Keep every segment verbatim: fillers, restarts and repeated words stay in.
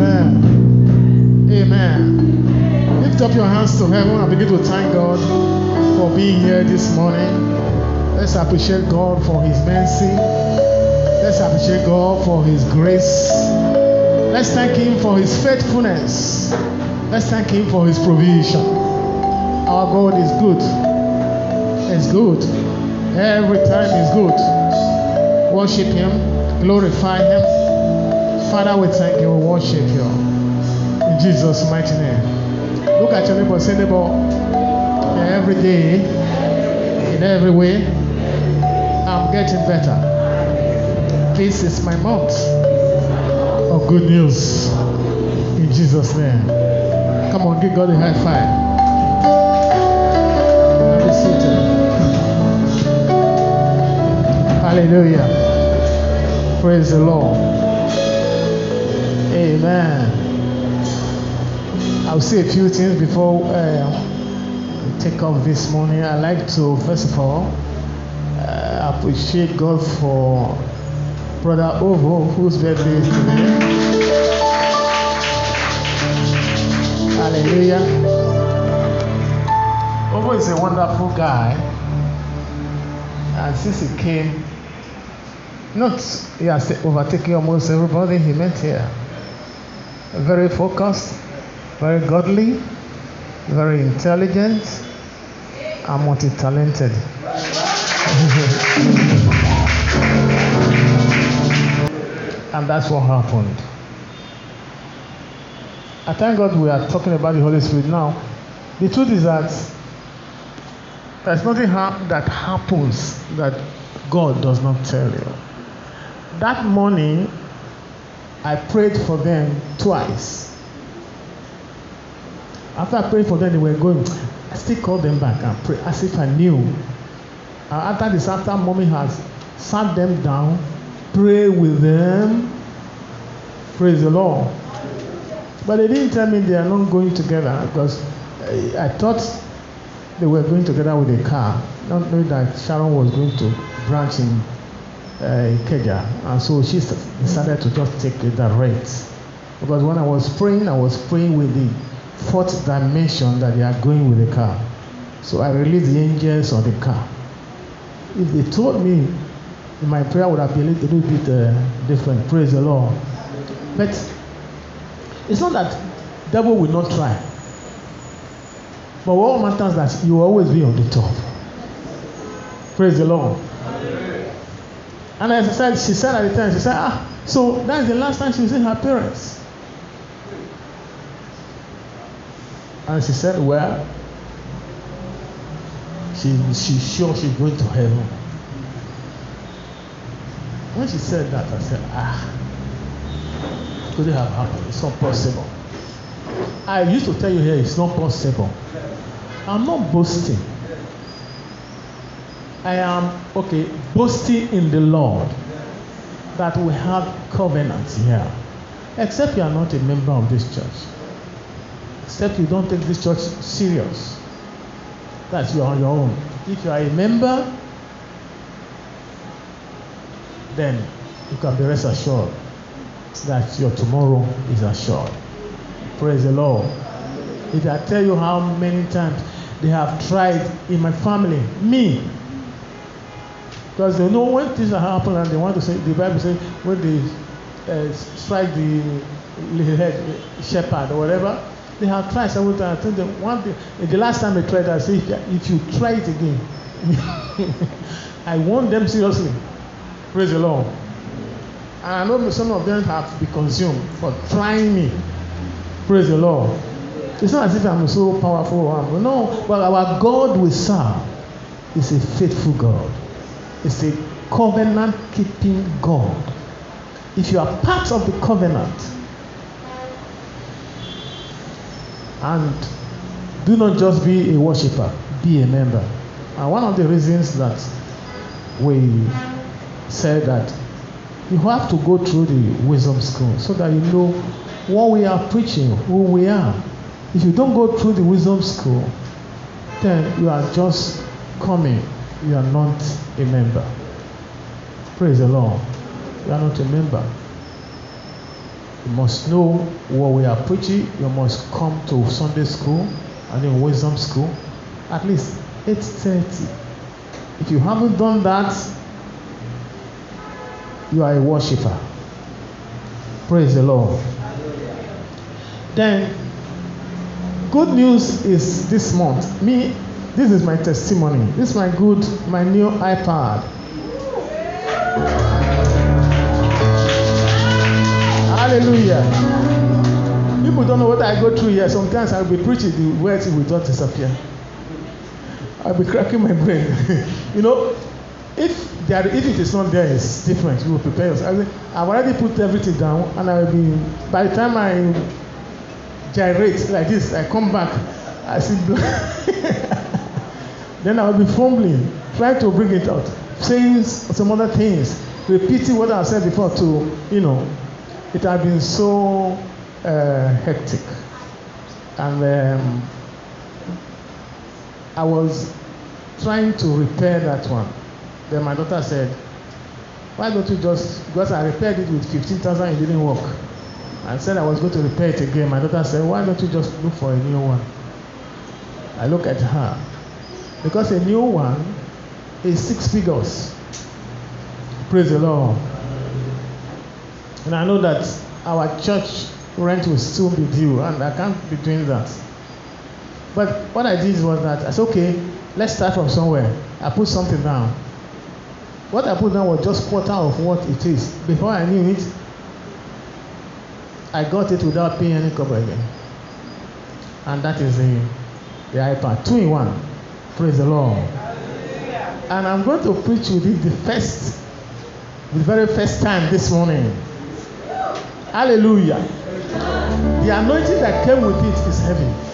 Amen. Amen. Lift up your hands to heaven and begin to thank God for being here this morning. Let's appreciate God for His mercy. Let's appreciate God for His grace. Let's thank Him for His faithfulness. Let's thank Him for His provision. Our God is good. It's good. Every time is good. Worship Him. Glorify Him. Father, we thank you. We worship you. In Jesus' mighty name. Look at your neighbor. Say, neighbor, every day, in every way, I'm getting better. This is my month of good news. In Jesus' name. Come on, give God a high five. Be seated. Hallelujah. Praise the Lord. Amen. I'll say a few things before uh, we take off this morning. I'd like to, first of all, uh, appreciate God for Brother Ovo, whose birthday is today. Hallelujah. Ovo is a wonderful guy, and since he came, not he has overtaken almost everybody he met here. Very focused, very godly, very intelligent, and multi-talented. And that's what happened. I thank God we are talking about the Holy Spirit now. The truth is that there's nothing ha- that happens that God does not tell you. That morning, I prayed for them twice. After I prayed for them, they were going. I still called them back and prayed as if I knew. And after this, after mommy has sat them down, pray with them. Praise the Lord. But they didn't tell me they are not going together, because I thought they were going together with a car, not knowing that Sharon was going to branch in uh, Ikeja. And so she decided to just take the direct. Because when I was praying, I was praying with the fourth dimension that they are going with the car. So I released the angels of the car. If they told me, my prayer would have been a little bit uh, different. Praise the Lord. But it's not that the devil will not try. But what matters is that you will always be on the top. Praise the Lord. Amen. And as I said, she said at the time, she said, ah, so that's the last time she was seeing her parents. And she said, well, she, she's sure she's going to heaven. When she said that, I said, ah. Couldn't have happened. It's not possible. I used to tell you here, it's not possible. I'm not boasting. I am okay boasting in the Lord that we have covenants here. Except you are not a member of this church. Except you don't take this church serious. That's you on your own. If you are a member, then you can be rest assured that your tomorrow is assured. Praise the Lord. If I tell you how many times they have tried in my family, me, because they know when things happen and they want to say, the Bible says, when they uh, strike the, the head shepherd or whatever, they have tried several times. I think they want the, the last time they tried, I said, if you try it again, I warn them seriously. Praise the Lord. And I know some of them have to be consumed for trying me. Praise the Lord. It's not as if I'm so powerful. But no, but our God we serve is a faithful God. It's a covenant-keeping God. If you are part of the covenant, and do not just be a worshiper, be a member. And one of the reasons that we said that you have to go through the wisdom school so that you know what we are preaching, who we are. If you don't go through the wisdom school, then you are just coming. You are not a member. Praise the Lord. You are not a member. You must know what we are preaching. You must come to Sunday school and then wisdom school at least eight thirty. If you haven't done that, you are a worshiper. Praise the Lord. Then, good news is this month. Me, this is my testimony. This is my good, my new iPad. Hallelujah. People don't know what I go through here. Sometimes I'll be preaching, the words will just disappear. I'll be cracking my brain. You know, if there, if it is not there, it's different. You will prepare yourself. I've already put everything down, and I will be, by the time I gyrate like this, I come back, I see black. Then I'll be fumbling, trying to bring it out, saying some other things, repeating what I said before to, you know, it has been so uh, hectic. And um, I was trying to repair that one. Then my daughter said, why don't you just, because I repaired it with fifteen thousand, it didn't work. I said I was going to repair it again. My daughter said, why don't you just look for a new one? I look at her, because a new one is six figures. Praise the Lord. And I know that our church rent will still be due, and I can't be doing that. But what I did was that I said, okay, let's start from somewhere. I put something down. What I put down was just quarter of what it is. Before I knew it, I got it without paying any cover again. And that is the, the iPad, two in one. Praise the Lord. And I'm going to preach with it the first, the very first time this morning. Hallelujah. The anointing that came with it is heavy.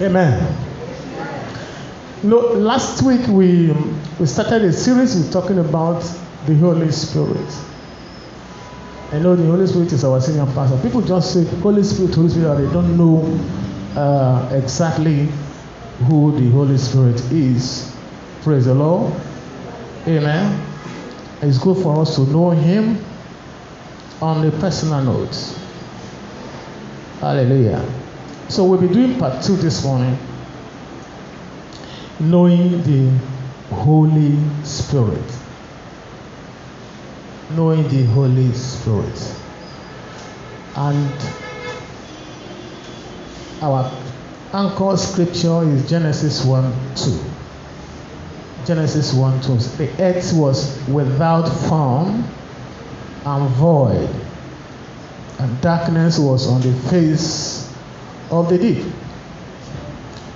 Amen. You know, last week we we started a series with talking about the Holy Spirit. I know the Holy Spirit is our senior pastor. People just say Holy Spirit, Holy Spirit, and they don't know uh, exactly who the Holy Spirit is. Praise the Lord. Amen. It's good for us to know Him on a personal note. Hallelujah. So we'll be doing part two this morning, knowing the Holy Spirit. Knowing the Holy Spirit. And our anchor scripture is Genesis one two. Genesis one two. The earth was without form and void, and darkness was on the face of the deep,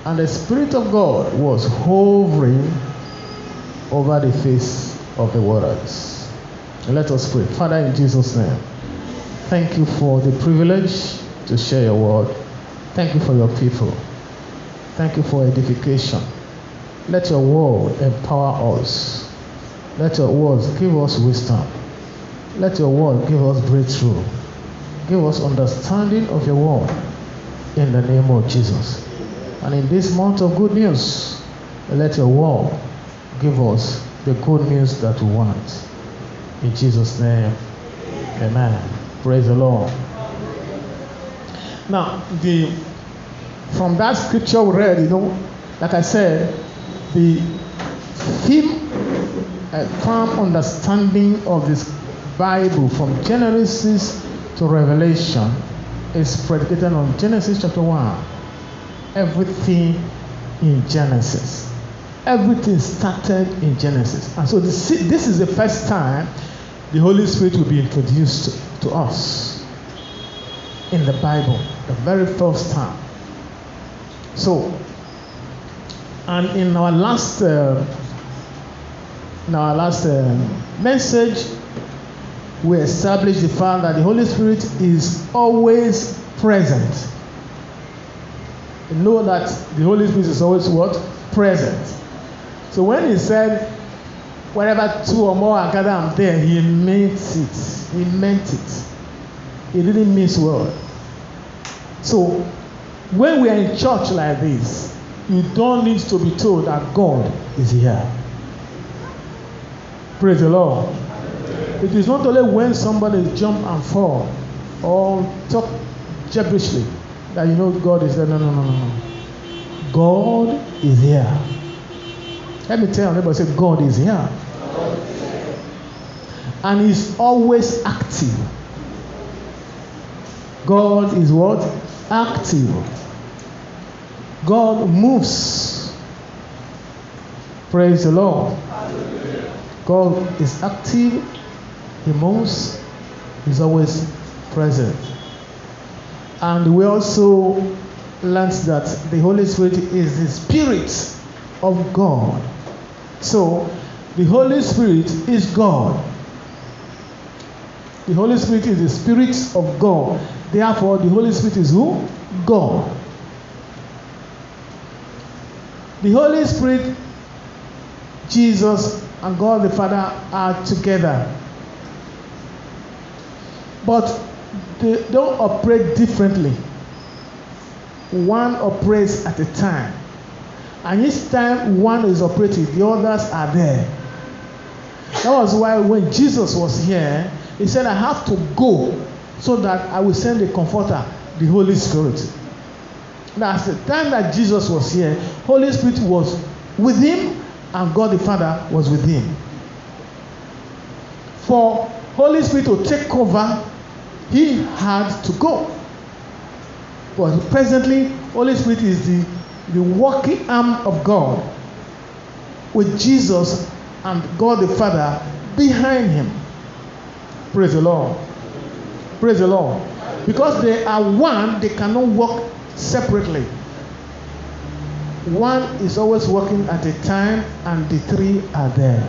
and the Spirit of God was hovering over the face of the waters. Let us pray. Father, in Jesus' name, thank you for the privilege to share your word. Thank you for your people. Thank you for edification. Let your word empower us. Let your words give us wisdom. Let your word give us breakthrough. Give us understanding of your word. In the name of Jesus. And in this month of good news, let your word give us the good news that we want. In Jesus' name, amen. Praise the Lord. Now, the from that scripture we read, you know, like I said, the theme, a firm understanding of this Bible from Genesis to Revelation is predicated on Genesis chapter one. Everything in Genesis. Everything started in Genesis. And so this, this is the first time the Holy Spirit will be introduced to, to us. in the Bible, the very first time. So, and in our last uh, in our last uh, message, we established the fact that the Holy Spirit is always present. You know that the Holy Spirit is always what? Present. So when he said, whenever two or more are gathered, I'm there, he meant it. He meant it. He didn't miss word. So when we are in church like this, you don't need to be told that God is here. Praise the Lord. It is not only when somebody jump and fall or talk jabberishly that you know God is there. No, no, no, no, no. God is here. Let me tell you, everybody say, God is here. And he's always active. God is what? Active. God moves. Praise the Lord. God is active. He moves. He's always present. And we also learned that the Holy Spirit is the Spirit of God. So, the Holy Spirit is God. The Holy Spirit is the Spirit of God. Therefore, the Holy Spirit is who? God. The Holy Spirit, Jesus, and God the Father are together. But they don't operate differently. One operates at a time. And each time one is operating, the others are there. That was why when Jesus was here, he said, I have to go so that I will send the Comforter, the Holy Spirit. That's the time that Jesus was here, Holy Spirit was with him and God the Father was with him. For Holy Spirit to take over, he had to go. But presently, Holy Spirit is the the working arm of God with Jesus and God the Father behind him. Praise the Lord. Praise the Lord. Because they are one, they cannot work separately. One is always working at a time and the three are there.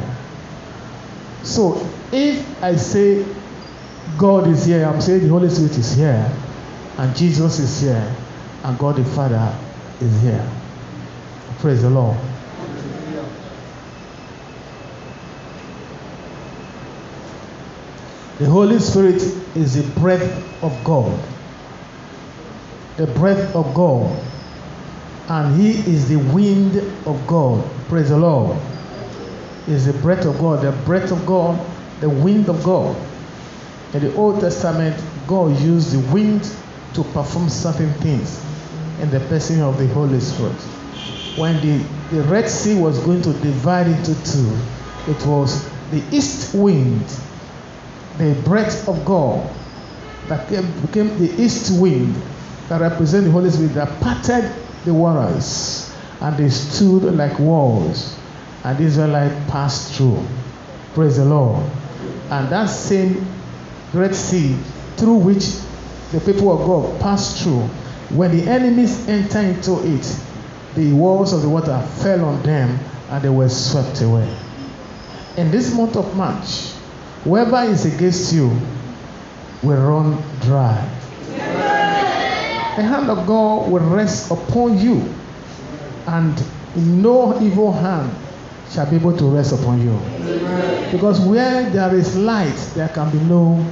So if I say God is here, I'm saying the Holy Spirit is here and Jesus is here and God the Father is here. Praise the Lord. The Holy Spirit is the breath of God. The breath of God. And he is the wind of God. Praise the Lord. He is the breath of God. The breath of God. The wind of God. In the Old Testament, God used the wind to perform certain things. In the person of the Holy Spirit. When the, the Red Sea was going to divide into two, it was the east wind, the breath of God, that came, became the east wind that represented the Holy Spirit, that parted the waters, and they stood like walls, and Israel passed through. Praise the Lord. And that same Red Sea through which the people of God passed through, when the enemies entered into it, the walls of the water fell on them and they were swept away. In this month of March, whoever is against you will run dry. The hand of God will rest upon you, and no evil hand shall be able to rest upon you. Because where there is light, there can be no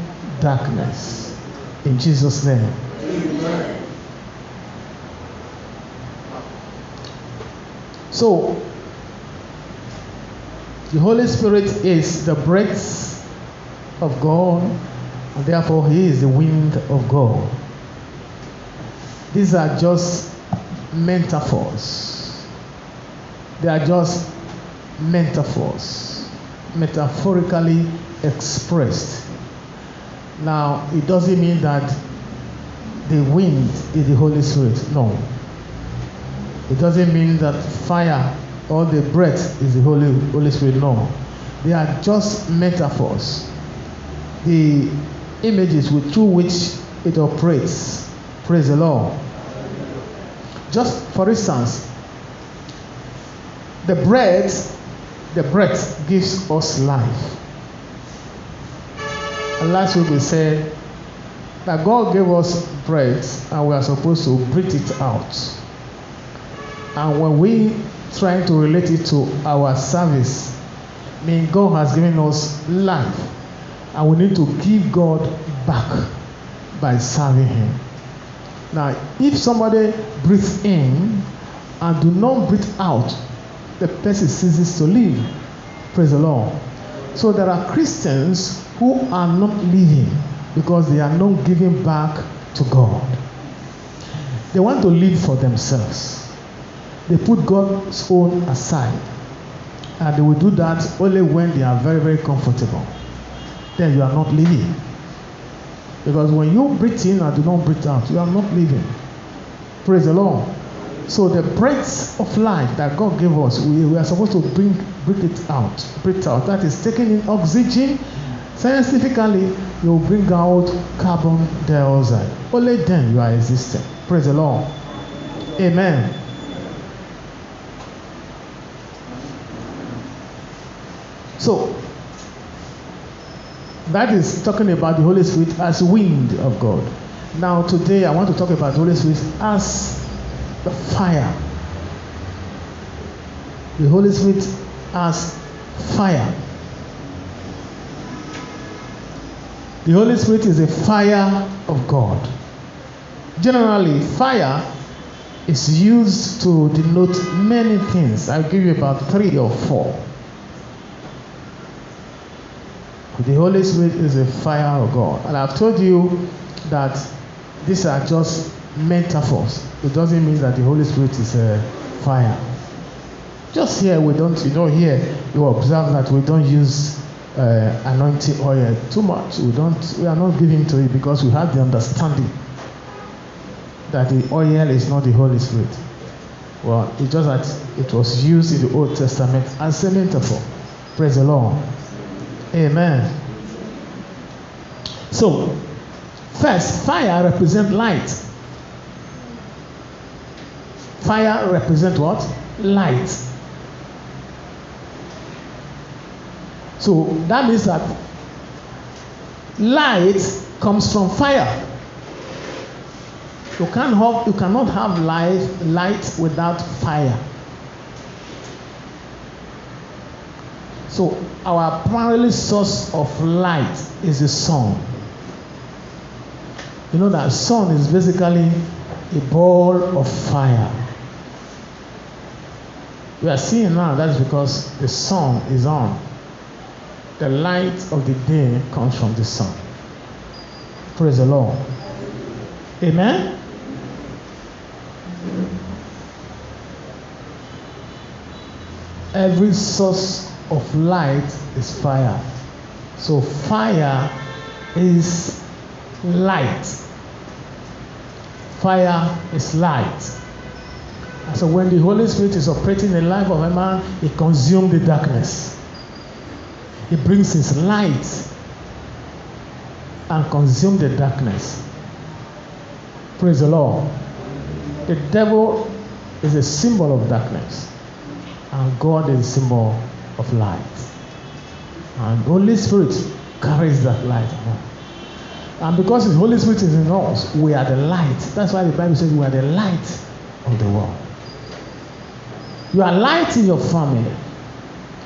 darkness. In Jesus' name. Amen. So, the Holy Spirit is the breath of God, and therefore he is the wind of God. These are just metaphors. They are just metaphors, metaphorically expressed. Now, it doesn't mean that the wind is the Holy Spirit. No. It doesn't mean that fire or the breath is the Holy, Holy Spirit. No. They are just metaphors. The images with, through which it operates. Praise the Lord. Just for instance, the breath, the breath gives us life. And last week we said that God gave us breath and we are supposed to breathe it out. And when we try to relate it to our service, I mean, God has given us life and we need to give God back by serving Him. Now, if somebody breathes in and do not breathe out, the person ceases to live. Praise the Lord. So there are Christians who are not living because they are not giving back to God. They want to live for themselves. They put God's own aside. And they will do that only when they are very, very comfortable. Then you are not living. Because when you breathe in and do not breathe out, you are not living. Praise the Lord. So the breath of life that God gave us, we, we are supposed to bring, breathe it out. Breathe out. That is taking in oxygen. Scientifically, you bring out carbon dioxide. Only then you are existing. Praise the Lord. Amen. So, that is talking about the Holy Spirit as wind of God. Now today I want to talk about the Holy Spirit as the fire. The Holy Spirit as fire. The Holy Spirit is a fire of God. Generally, fire is used to denote many things. I'll give you about three or four. The Holy Spirit is a fire of God. And I've told you that these are just metaphors. It doesn't mean that the Holy Spirit is a fire. Just here, we don't, you know, here you observe that we don't use uh, anointing oil too much. We don't, we are not giving to it because we have the understanding that the oil is not the Holy Spirit. Well, it's just that it was used in the Old Testament as a metaphor. Praise the Lord. Amen. So, first, fire represents light. Fire represents what? Light. So, that means that light comes from fire. You can't have, you cannot have life, light without fire. So, our primary source of light is the sun. You know that sun is basically a ball of fire. We are seeing now that's because the sun is on. The light of the day comes from the sun. Praise the Lord. Amen? Every source of light is fire. So fire is light. Fire is light. And so when the Holy Spirit is operating in the life of a man, he consumes the darkness. He brings his light and consumes the darkness. Praise the Lord. The devil is a symbol of darkness, and God is a symbol of light, and the Holy Spirit carries that light around. And because the Holy Spirit is in us, we are the light. That's why the Bible says we are the light of the world. You are light in your family,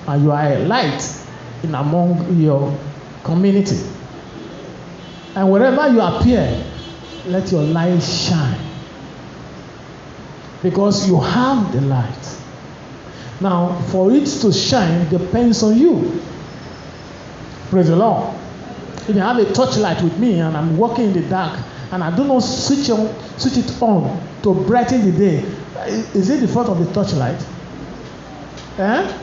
and you are a light in among your community. And wherever you appear, let your light shine, because you have the light. Now, for it to shine depends on you. Praise the Lord. If you have a torchlight with me and I'm walking in the dark and I do not switch, on, switch it on to brighten the day, is it the fault of the torchlight? Eh?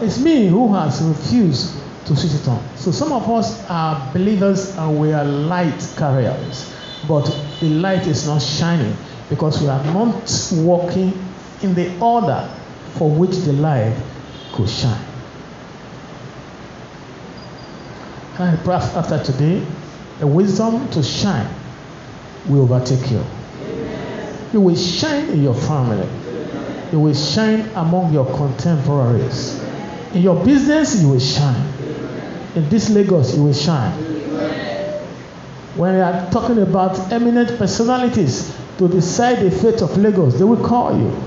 It's me who has refused to switch it on. So some of us are believers and we are light carriers, but the light is not shining because we are not walking in the order for which the light could shine. And perhaps after today, the wisdom to shine will overtake you. Amen. You will shine in your family. Amen. You will shine among your contemporaries. Amen. In your business, you will shine. Amen. In this Lagos, you will shine. Amen. When we are talking about eminent personalities to decide the fate of Lagos, they will call you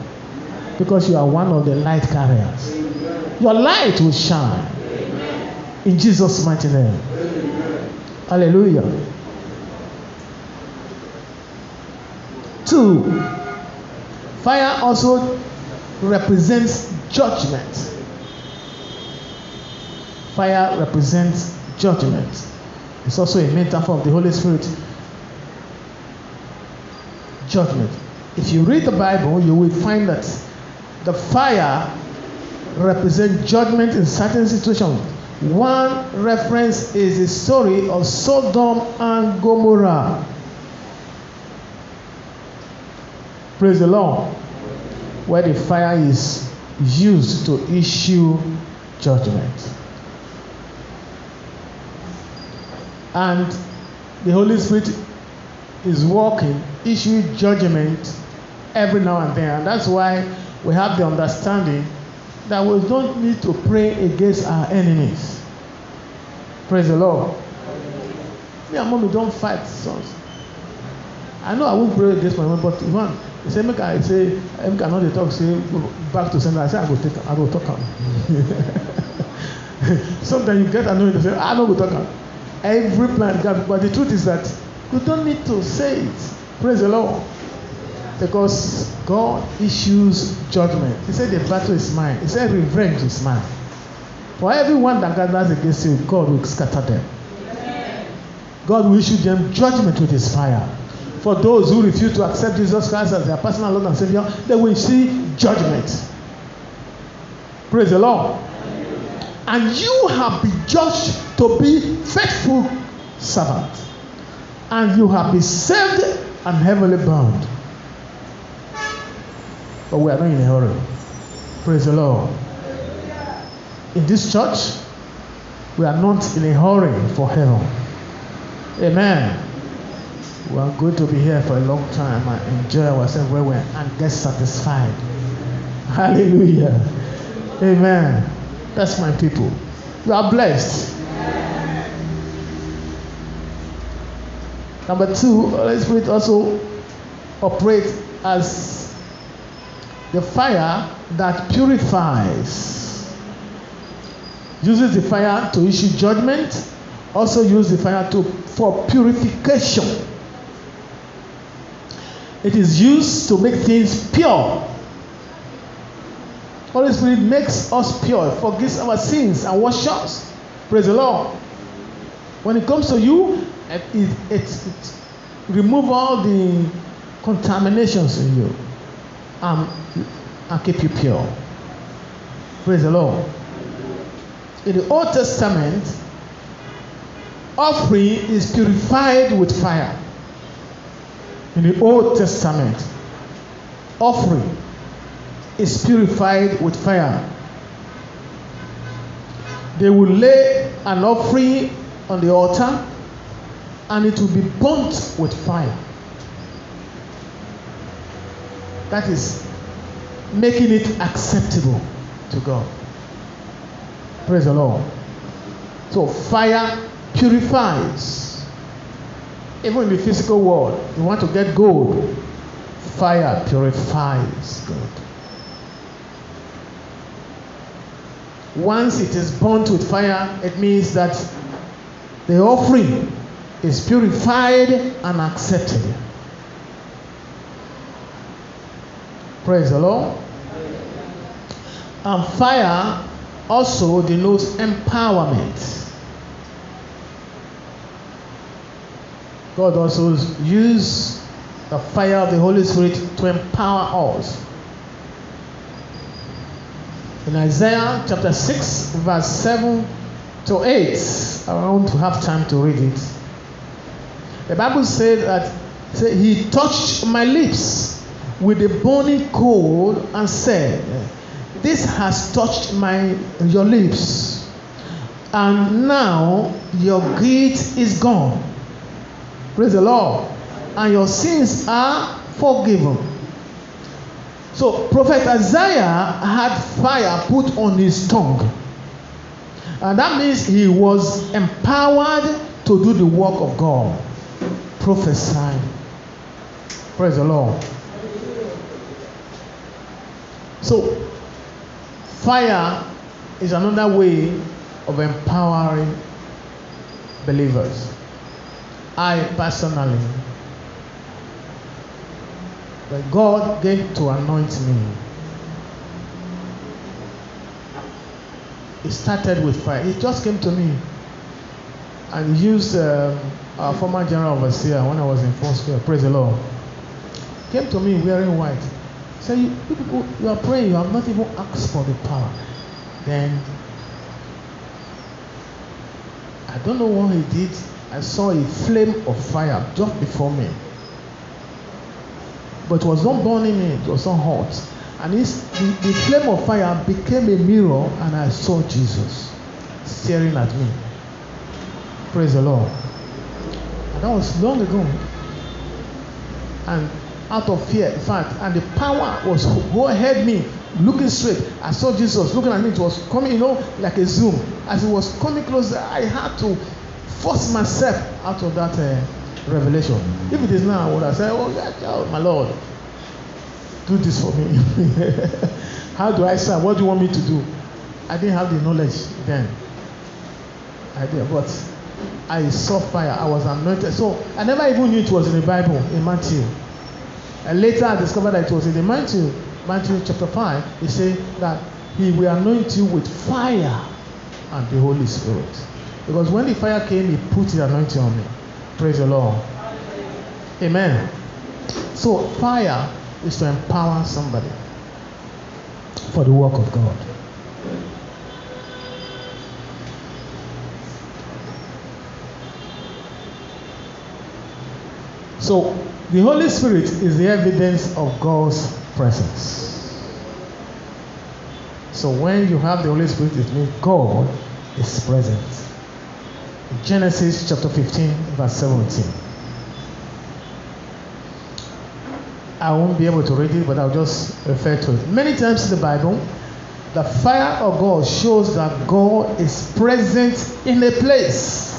because you are one of the light carriers. Amen. Your light will shine. Amen. In Jesus' mighty name. Amen. Hallelujah. Two, fire also represents judgment. Fire represents judgment. It's also a metaphor of the Holy Spirit. Judgment. If you read the Bible, you will find that the fire represents judgment in certain situations. One reference is the story of Sodom and Gomorrah. Praise the Lord. Where the fire is used to issue judgment. And the Holy Spirit is walking, issuing judgment every now and then. And that's why we have the understanding that we don't need to pray against our enemies. Praise the Lord. Me and mommy don't fight, sons. I know I won't pray against my mom, but even he said, make I say, I cannot they talk, say, go back to center. I say, I go take, I go talk. Sometimes you get annoyed and say, I don't go talk. Every plan, God, but the truth is that you don't need to say it. Praise the Lord. Because God issues judgment. He said, the battle is mine. He said, revenge is mine. For everyone that gathers against you, God will scatter them. God will issue them judgment with his fire. For those who refuse to accept Jesus Christ as their personal Lord and Savior, they will see judgment. Praise the Lord. And you have been judged to be faithful servant. And you have been saved and heavenly bound. But we are not in a hurry. Praise the Lord. In this church, we are not in a hurry for heaven. Amen. We are going to be here for a long time and enjoy ourselves where we are and get satisfied. Hallelujah. Amen. That's my people. You are blessed. Number two, Holy Spirit also operates as the fire that purifies. Uses the fire to issue judgment. Also uses the fire to, for purification. It is used to make things pure. Holy Spirit makes us pure, forgives our sins, and washes us. Praise the Lord. When it comes to you, it, it, it, it removes all the contaminations in you and, and keep you pure. Praise the Lord. In the Old Testament, offering is purified with fire. In the Old Testament, offering is purified with fire. They will lay an offering on the altar and it will be burnt with fire. That is making it acceptable to God. Praise the Lord. So fire purifies. Even in the physical world, you want to get gold, fire purifies gold. Once it is burnt with fire, it means that the offering is purified and accepted. Praise the Lord. And fire also denotes empowerment. God also uses the fire of the Holy Spirit to empower us. In Isaiah chapter six, verse seven to eight, I want to have time to read it. The Bible says that say, he touched my lips with a burning coal and said, this has touched my your lips, and now your guilt is gone. Praise the Lord. and your sins are forgiven. So Prophet Isaiah had fire put on his tongue. And that means he was empowered to do the work of God. Prophesy. Praise the Lord. So, fire is another way of empowering believers. I personally, that God gave to anoint me, it started with fire. It just came to me. I used uh, our former general overseer when I was in fourth school. Praise the Lord. Came to me wearing white. Said, you, you people, you are praying. You have not even asked for the power. Then I don't know what he did. I saw a flame of fire just before me. But it was not burning me, it was not hot. And it's, the, the flame of fire became a mirror, and I saw Jesus staring at me. Praise the Lord. And that was long ago. And out of fear, in fact, and the power was go ahead me, looking straight. I saw Jesus looking at me. It was coming, you know, like a zoom. As it was coming closer, I had to force myself out of that uh, revelation. If it is now, I would have said, oh, yeah, oh my Lord, do this for me. How do I serve? What do you want me to do? I didn't have the knowledge then. I did, but I saw fire. I was anointed. So I never even knew it was in the Bible, in Matthew. And later I discovered that it was in the Matthew, Matthew chapter five. He said that he will anoint you with fire and the Holy Spirit. Because when the fire came, he put the anointing on me. Praise the Lord. Amen. So fire is to empower somebody for the work of God. So the Holy Spirit is the evidence of God's presence. So when you have the Holy Spirit, it means God is present. Genesis chapter fifteen, verse seventeen. I won't be able to read it, but I'll just refer to it. Many times in the Bible, the fire of God shows that God is present in a place.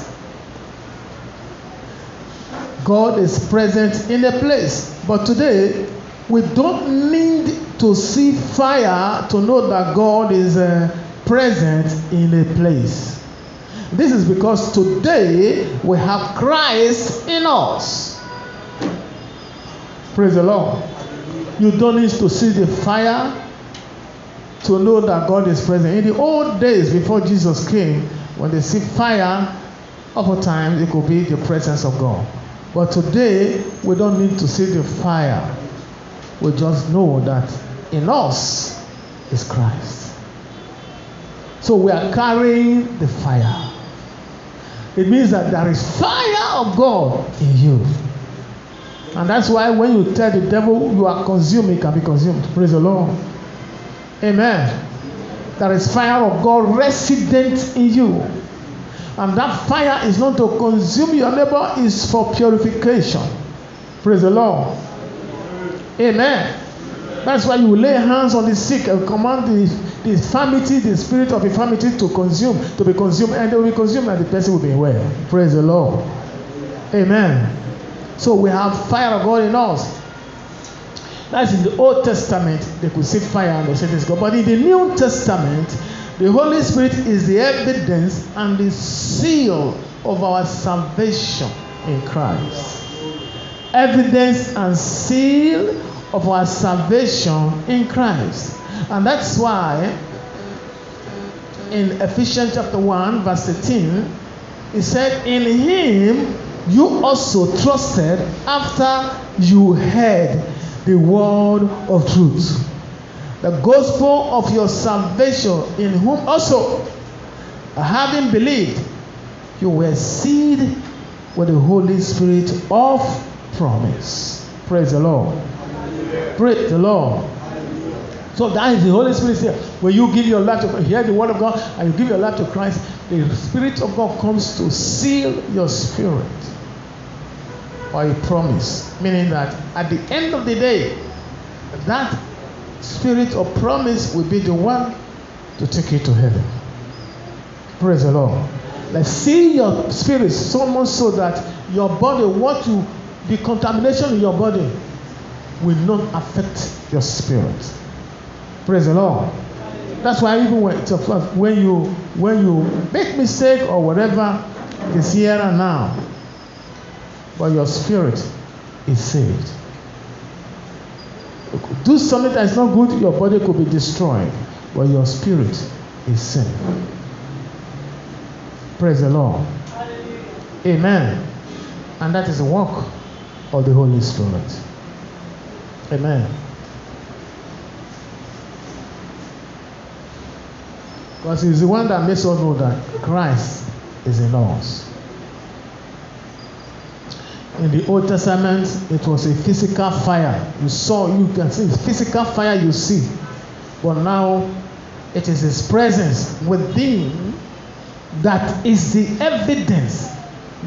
God is present in a place. But today, we don't need to see fire to know that God is uh, present in a place. This is because today we have Christ in us. Praise the Lord. You don't need to see the fire to know that God is present. In the old days before Jesus came, when they see fire, oftentimes it could be the presence of God. But today we don't need to see the fire. We just know that in us is Christ. So we are carrying the fire. It means that there is fire of God in you. And that's why when you tell the devil you are consumed, he can be consumed. Praise the Lord. Amen. There is fire of God resident in you. And that fire is not to consume your neighbor, it's for purification. Praise the Lord. Amen. That's why you lay hands on the sick and command the The infirmity, the spirit of infirmity to consume, to be consumed, and they will be consumed, and the person will be well. Praise the Lord. Amen. So we have fire of God in us. That's in the Old Testament, they could see fire and they said this God. But in the New Testament, the Holy Spirit is the evidence and the seal of our salvation in Christ. Evidence and seal of our salvation in Christ. And that's why in Ephesians chapter one, verse eighteen, it said, in him you also trusted after you heard the word of truth, the gospel of your salvation, in whom also, having believed, you were sealed with the Holy Spirit of promise. Praise the Lord. Praise the Lord. So that is the Holy Spirit here. When you give your life to Christ, hear the word of God, and you give your life to Christ, the Spirit of God comes to seal your spirit. or a promise, meaning that at the end of the day, that spirit of promise will be the one to take you to heaven. Praise the Lord. Let's see your spirit so much so that your body, what you, the contamination in your body will not affect your spirit. Praise the Lord. That's why even when, when you when you make mistake or whatever, it's here and now, but your spirit is saved. Do something that's not good, your body could be destroyed, but your spirit is saved. Praise the Lord. Amen. And that is the work of the Holy Spirit. Amen. Because he's the one that makes us know that Christ is in us. In the Old Testament, it was a physical fire. You saw, you can see, physical fire you see. But now, it is his presence within that is the evidence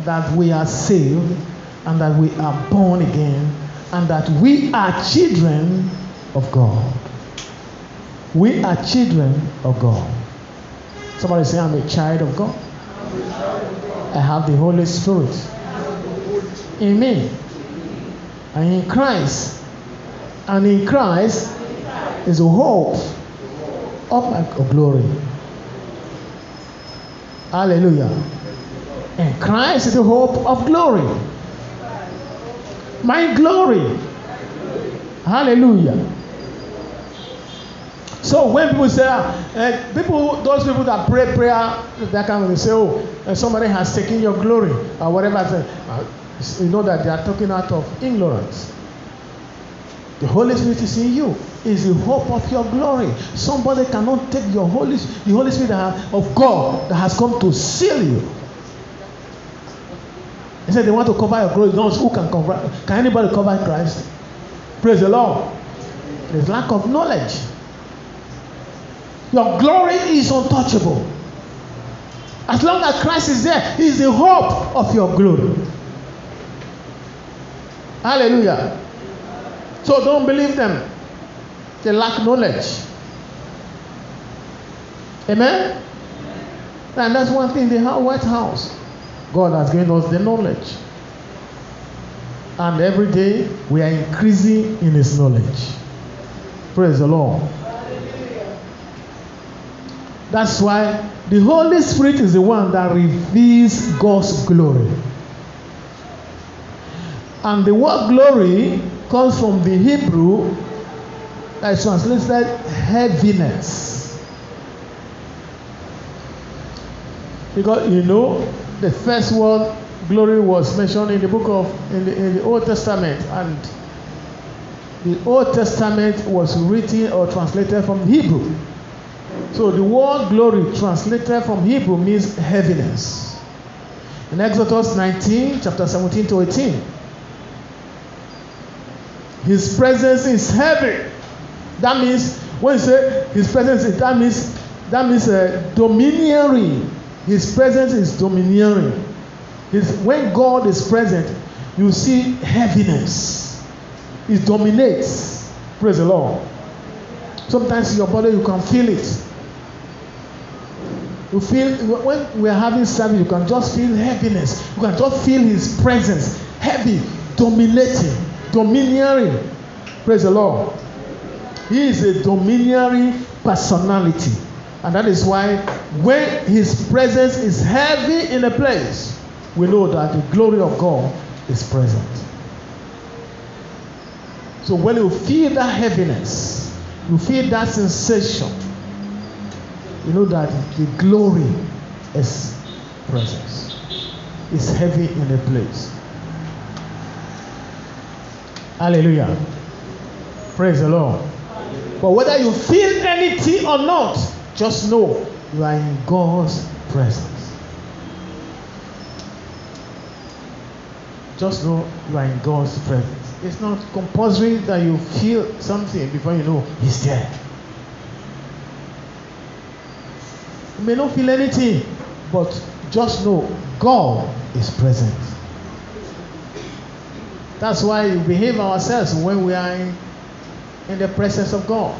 that we are saved and that we are born again and that we are children of God. We are children of God. Somebody say, I'm a child of God. I have the Holy Spirit in me and in Christ. And in Christ is the hope of my glory. Hallelujah. And Christ is the hope of glory. My glory. Hallelujah. So when people say, uh, people, those people that pray prayer, that kind of thing, say, oh, somebody has taken your glory, or whatever, uh, you know that they are talking out of ignorance. The Holy Spirit is in you, is the hope of your glory. Somebody cannot take your Holy, the Holy Spirit of God that has come to seal you. He said they want to cover your glory. No, who can cover? Can anybody cover Christ? Praise the Lord. There's lack of knowledge. Your glory is untouchable. As long as Christ is there, he is the hope of your glory. Hallelujah. So don't believe them. They lack knowledge. Amen? And that's one thing, the White House, God has given us the knowledge. And every day, we are increasing in his knowledge. Praise the Lord. That's why the Holy Spirit is the one that reveals God's glory. And the word glory comes from the Hebrew that is translated heaviness. Because you know, the first word glory was mentioned in the book of in the, in the Old Testament, and the Old Testament was written or translated from Hebrew. So the word glory translated from Hebrew means heaviness. In Exodus nineteen, chapter seventeen to eighteen, his presence is heavy. That means, when you say his presence is, that means, that means uh, domineering. His presence is domineering. His, when God is present, you see heaviness. It dominates. Praise the Lord. Sometimes your body, you can feel it. You feel, when we are having service, you can just feel heaviness. You can just feel his presence, heavy, dominating, domineering. Praise the Lord. He is a domineering personality. And that is why when his presence is heavy in a place, we know that the glory of God is present. So when you feel that heaviness, you feel that sensation, you know that the glory is presence. It's heavy in the place. Hallelujah. Praise the Lord. But whether you feel anything or not, just know you are in God's presence. Just know you are in God's presence. It's not compulsory that you feel something before you know he's there. You may not feel anything, but just know God is present. That's why we behave ourselves when we are in, in the presence of God.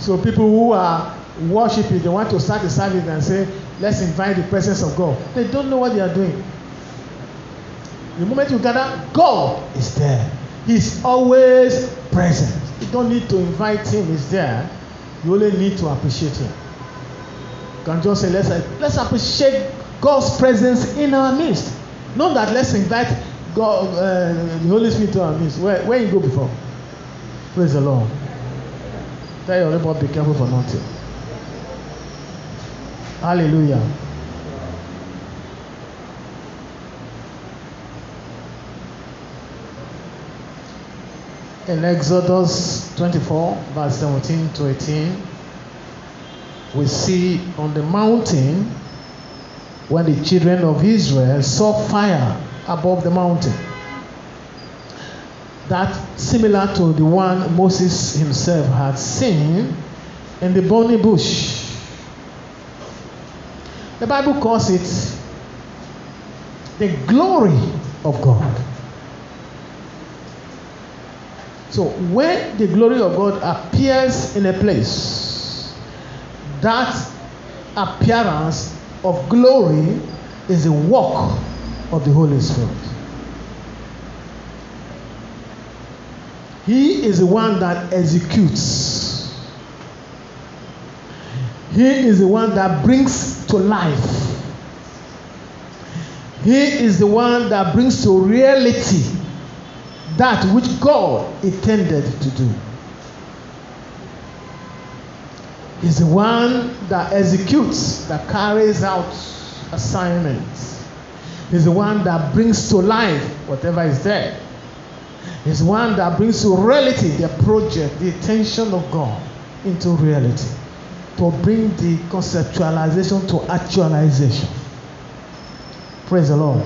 So people who are worshiping, they want to start the service and say, let's invite the presence of God. They don't know what they are doing. The moment you gather, God is there. He's always present. You don't need to invite him, he's there. You only need to appreciate him. You can just say, let's, let's appreciate God's presence in our midst. Not that let's invite God, uh, the Holy Spirit to our midst. Where, where you go before? Praise the Lord. Tell your neighbor, be careful for nothing. Hallelujah. In Exodus twenty-four, verse seventeen to eighteen, we see on the mountain when the children of Israel saw fire above the mountain. That's similar to the one Moses himself had seen in the burning bush. The Bible calls it the glory of God. So when the glory of God appears in a place, that appearance of glory is the work of the Holy Spirit. He is the one that executes. He is the one that brings to life. He is the one that brings to reality that which God intended to do. He's the one that executes, that carries out assignments. He's the one that brings to life whatever is there. He's the one that brings to reality the project, the intention of God into reality, to bring the conceptualization to actualization. Praise the Lord.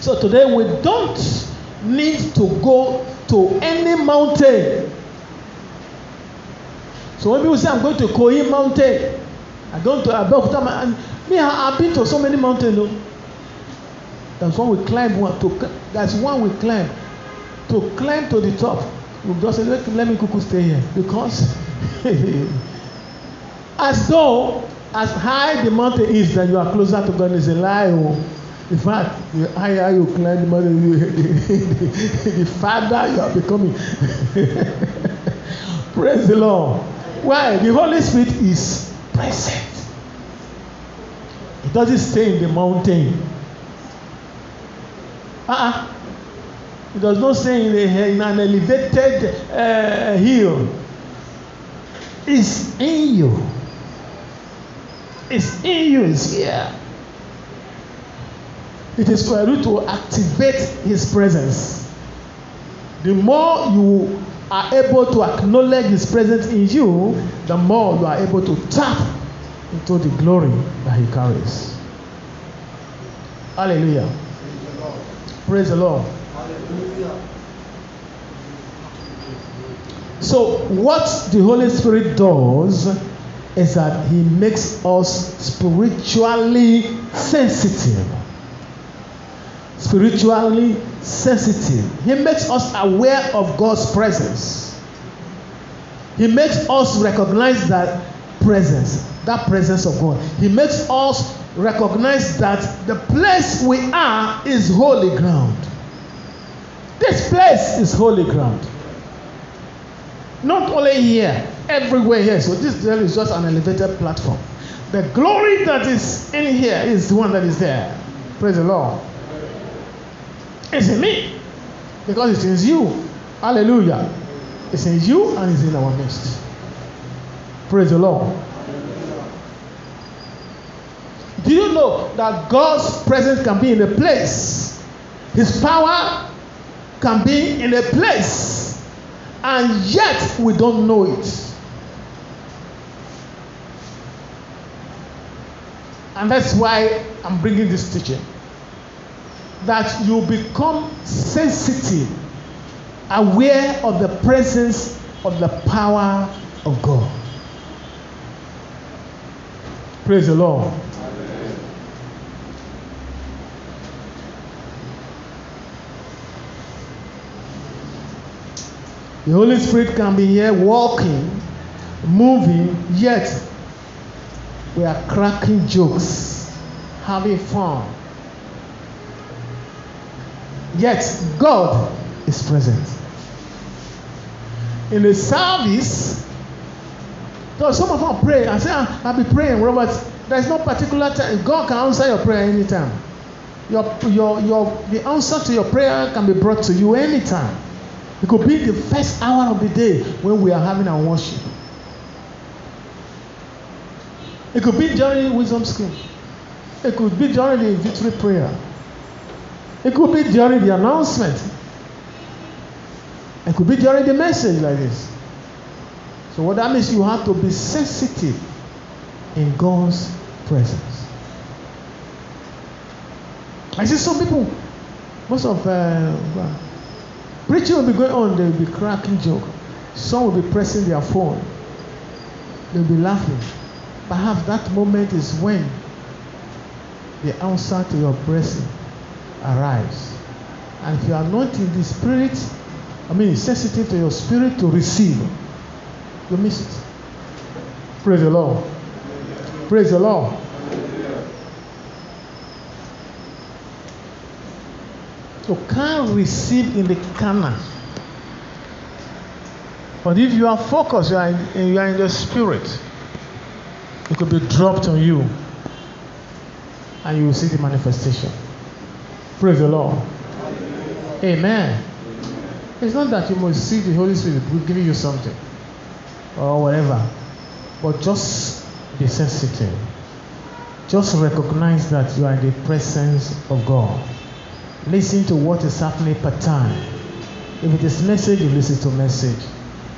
So today we don't need to go to any mountain. So when people say, I'm going to Koyi mountain, I'm going to Abeokuta, and me, I've been to so many mountains. No? That's one we climb, one to, that's one we climb. To climb to the top, we just say, let, let me cuckoo stay here. Because as though, as high the mountain is, that you are closer to God is a lie. In fact, the higher you climb, the, mother, you, the, the, the farther you are becoming. Praise the Lord. Why? The Holy Spirit is present. It doesn't stay in the mountain. Uh-uh. It does not stay in, a, in an elevated uh, hill. It's in you. It's in you. It's here. It is for you to activate his presence. The more you are able to acknowledge his presence in you, the more you are able to tap into the glory that he carries. Hallelujah. Praise the Lord. Hallelujah. So what the Holy Spirit does is that he makes us spiritually sensitive. Spiritually sensitive. He makes us aware of God's presence. He makes us recognize that presence, that presence of God. He makes us recognize that the place we are is holy ground. This place is holy ground. Not only here, everywhere here. So this is just an elevated platform. The glory that is in here is the one that is there. Praise the Lord. It's in me, because it is you. Hallelujah. It's in you and it's in our midst. Praise the Lord. Do you know that God's presence can be in a place? His power can be in a place, and yet we don't know it. And that's why I'm bringing this teaching. That you become sensitive, aware of the presence of the power of God. Praise the Lord. Amen. The Holy Spirit can be here walking, moving, yet we are cracking jokes, having fun. Yet God is present. In the service, so some of them pray and say, I'll be praying, Robert. There's no particular time. God can answer your prayer anytime. Your, your, your, the answer to your prayer can be brought to you anytime. It could be the first hour of the day when we are having our worship. It could be during wisdom school. It could be during the victory prayer. It could be during the announcement. It could be during the message like this. So what that means, you have to be sensitive in God's presence. I see some people, most of uh, well, preaching will be going on, they will be cracking joke. Some will be pressing their phone. They will be laughing. Perhaps that moment is when the answer to your blessing arrives. And if you are not in the spirit, I mean sensitive to your spirit to receive, you miss it. Praise the Lord. Praise the Lord. You can't receive in the carnal. But if you are focused, you are in, you are in the spirit, it could be dropped on you and you will see the manifestation. Praise the Lord. Amen. It's not that you must see the Holy Spirit giving you something or whatever, but just be sensitive. Just recognize that you are in the presence of God. Listen to what is happening per time. If it is message, you listen to message.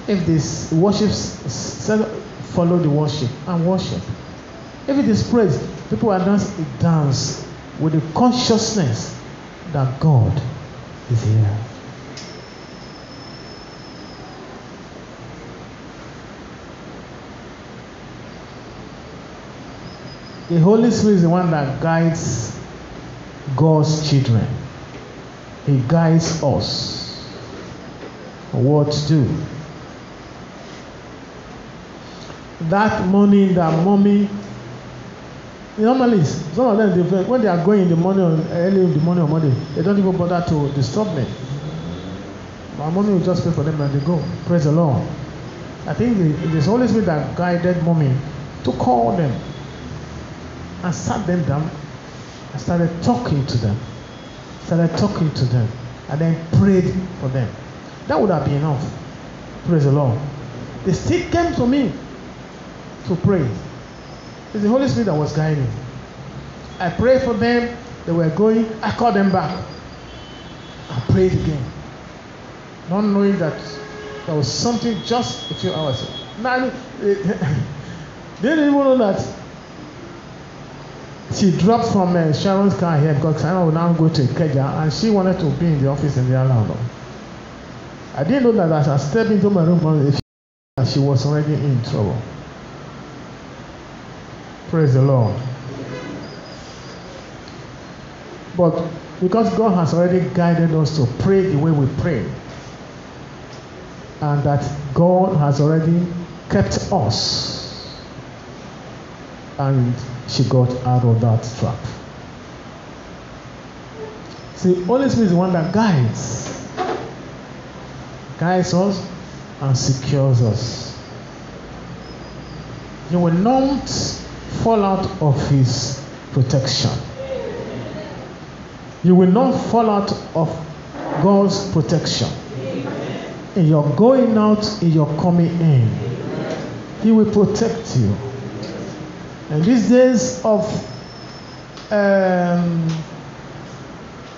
If this worship, follow the worship and worship. If it is praise, people are dancing, dance with the consciousness that God is here. The Holy Spirit is the one that guides God's children. He guides us on what to do. That morning, that mommy, normally some of them, they, when they are going in the morning, early in the morning or Monday, they don't even bother to disturb me. My mommy will just pray for them and they go. Praise the Lord. I think it is always me that guided mommy to call them and sat them down. I started talking to them. Started talking to them. And then prayed for them. That would have been enough. Praise the Lord. They still came to me to pray. It's the Holy Spirit that was guiding. I prayed for them. They were going. I called them back. I prayed again. Not knowing that there was something just a few hours ago. Now, they didn't even know that she dropped from uh, Sharon's car here because Sharon would now go to Ikeja and she wanted to be in the office in the island. I didn't know that as I stepped into my room, she was already in trouble. Praise the Lord. But because God has already guided us to pray the way we pray, and that God has already kept us, and she got out of that trap. See, Holy Spirit is the one that guides, guides us and secures us. You will not fall out of His protection. You will not fall out of God's protection. In your going out, in your coming in, He will protect you. And these days of um,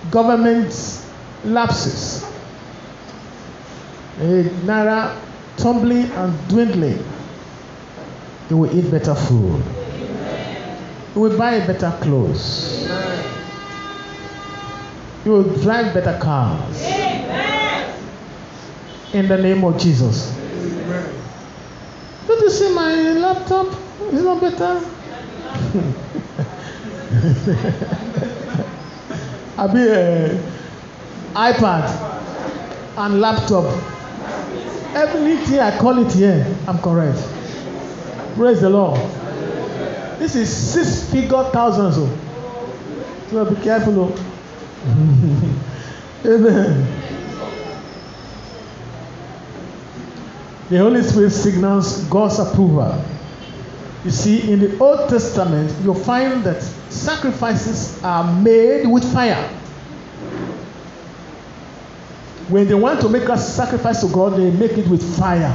government lapses, Naira tumbling and dwindling, you will eat better food. You will buy better clothes. You will drive better cars. In the name of Jesus. Don't you see my laptop? It's not better. I be uh, iPad and laptop Everything I call it here, I'm correct. Praise the Lord. This is six figure thousands. Oh. So be careful. Oh. Amen. The Holy Spirit signals God's approval. You see, in the Old Testament, you find that sacrifices are made with fire. When they want to make a sacrifice to God, they make it with fire.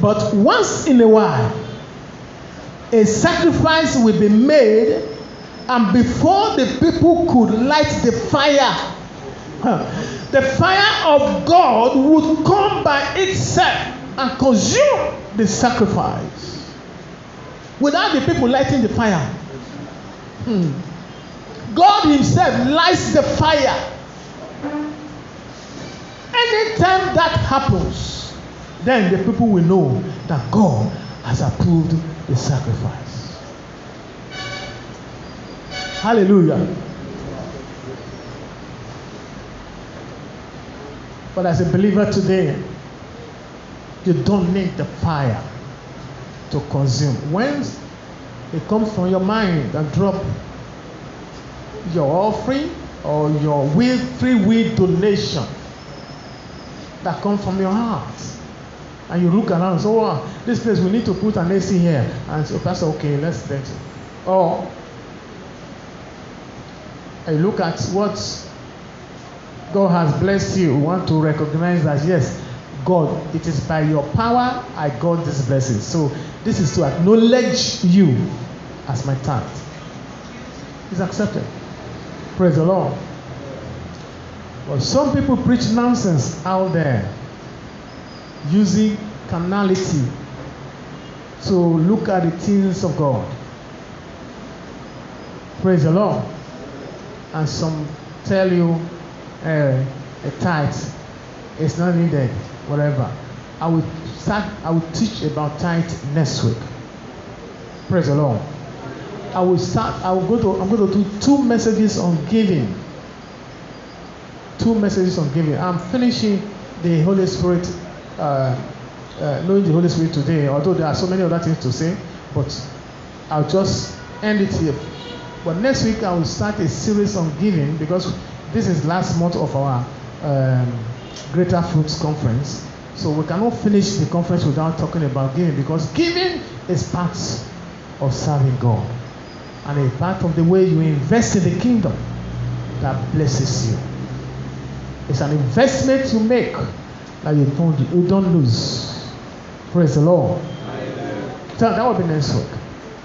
But once in a while, a sacrifice will be made, and before the people could light the fire, the fire of God would come by itself and consume the sacrifice. Without the people lighting the fire, hmm. God himself lights the fire. Anytime that happens, then the people will know that God has approved the sacrifice. Hallelujah. But as a believer today, you don't need the fire to consume. When it comes from your mind and drop your offering or your will, free will donation that comes from your heart, and you look around and say, oh, this place we need to put an A C here, and so that's okay, let's do it. Or I look at what God has blessed you. We want to recognize that, yes, God, it is by your power I got this blessing. So this is to acknowledge you as my tithe. It's accepted. Praise the Lord. But some people preach nonsense out there using carnality to look at the things of God. Praise the Lord. And some tell you, Uh, a tithe is not needed, whatever. I will start, I will teach about tithe next week. Praise the Lord. I will start, I will go to, I'm going to do two messages on giving. Two messages on giving. I'm finishing the Holy Spirit, uh, uh, knowing the Holy Spirit today, although there are so many other things to say, but I'll just end it here. But next week I will start a series on giving, because this is last month of our um, Greater Fruits Conference. So we cannot finish the conference without talking about giving, because giving is part of serving God. And a part of the way you invest in the kingdom that blesses you. It's an investment you make that you don't, you don't lose. Praise the Lord. So that will be next week.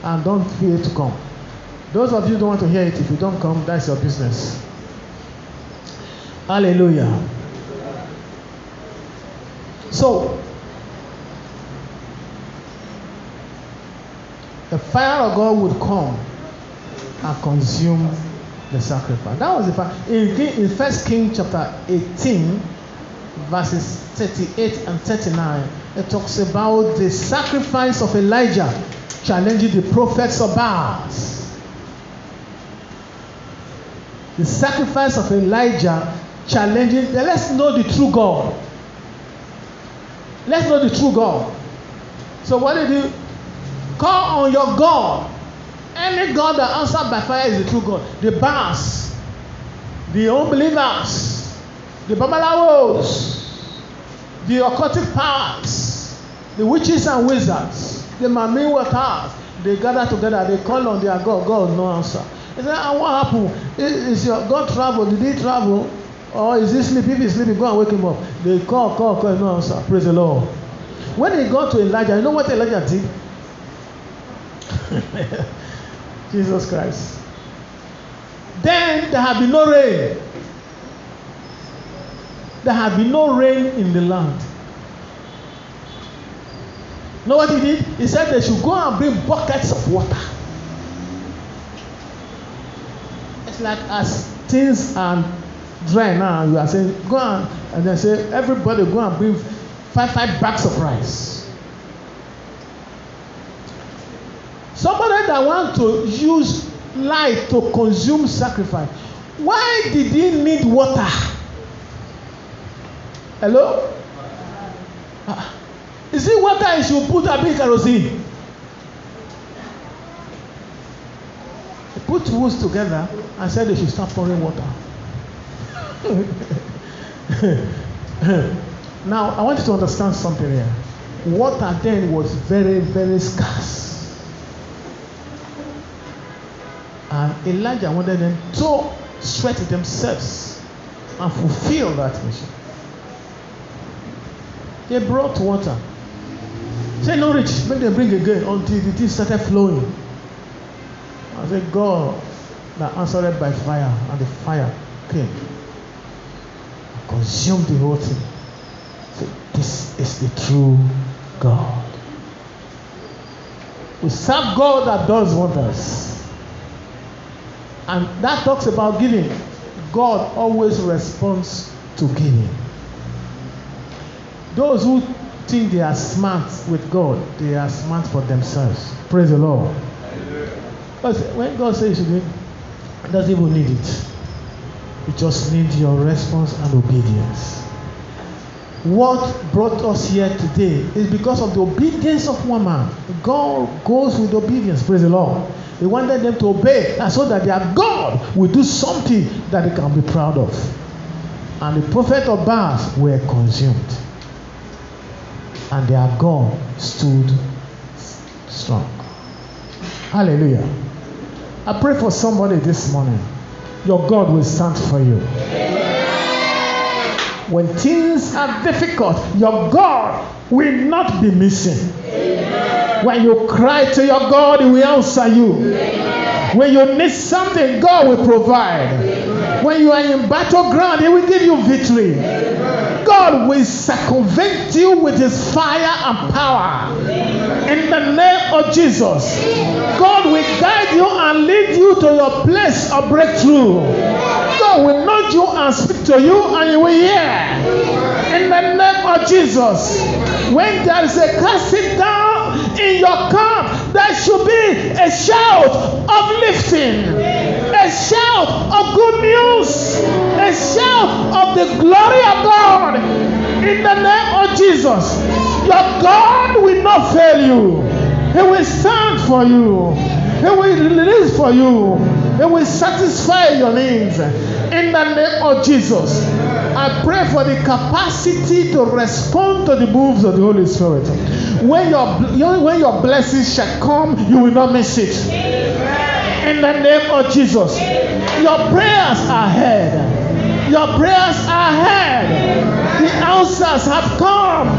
And don't fear to come. Those of you who don't want to hear it, if you don't come, that's your business. Hallelujah. So, the fire of God would come and consume the sacrifice. That was the fire. In First Kings chapter eighteen, verses thirty-eight and thirty-nine, it talks about the sacrifice of Elijah challenging the prophets of Baal. The sacrifice of Elijah challenging, let's know the true God. Let's know the true God. So what did you call on your God? Any God that answered by fire is the true God. The Baals, the unbelievers, the babalawos, the occultic powers, the witches and wizards, the mami workers, they gather together, they call on their God, God no answer. They say, ah, what happened? Is, is your God travel? Did he travel? Or is he sleeping? If he's sleeping, go and wake him up. They call, call, call, no answer. Praise the Lord. When they got to Elijah, you know what Elijah did? Jesus Christ. Then there had been no rain. There had been no rain in the land. You know what he did? He said they should go and bring buckets of water. It's like as things are dry now, you are saying, go on, and they say, everybody go and bring five, five bags of rice. Somebody that wants to use light to consume sacrifice, why did he need water? Hello? Ah. Is it water you should put a bit kerosene? They put woods together and said they should start pouring water. Now, I want you to understand something here. Water then was very, very scarce. And Elijah wanted them to sweat themselves and fulfill that mission. They brought water. Say, no, rich, make them bring again until the thing started flowing. I said, God, that answered by fire, and the fire came. Consumed the whole thing. So this is the true God. We serve God that does wonders. And that talks about giving. God always responds to giving. Those who think they are smart with God, they are smart for themselves. Praise the Lord. Because when God says you give, He doesn't even need it. You just need your response and obedience. What brought us here today is because of the obedience of one man. God goes with obedience. Praise the Lord. He wanted them to obey, and so that their God will do something that they can be proud of. And the prophet of Baal were consumed. And their God stood strong. Hallelujah. I pray for somebody this morning. Your God will stand for you. Amen. When things are difficult, your God will not be missing. Amen. When you cry to your God, He will answer you. Amen. When you need something, God will provide. Amen. When you are in battleground, He will give you victory. Amen. God will circumvent you with His fire and power. Amen. In the name of Jesus. Amen. God will guide you and lead you to your place of breakthrough. God will nudge you and speak to you, and you will hear. In the name of Jesus. When there is a casting down in your camp, there should be a shout of lifting, a shout of good news, a shout of the glory of God. In the name of Jesus. Your God will not fail you. He will stand for you. He will release for you. He will satisfy your needs. In the name of Jesus. I pray for the capacity to respond to the moves of the Holy Spirit. When your, when your blessing shall come, you will not miss it. In the name of Jesus. Your prayers are heard. Your prayers are heard. The answers have come.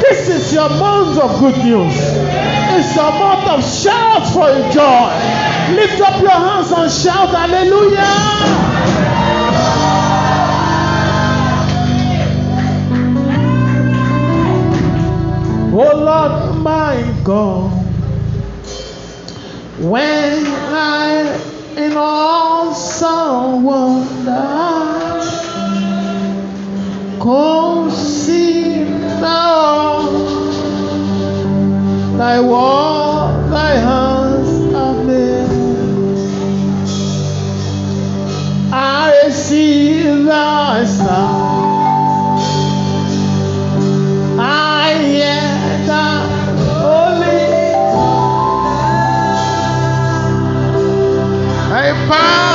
This is your month of good news. It's your month of shout for joy. Lift up your hands and shout hallelujah. Oh Lord my God, when I in awesome wonder consider Thy word, Thy hands are made. I see Thy sound. I hear Thy holy. I bow.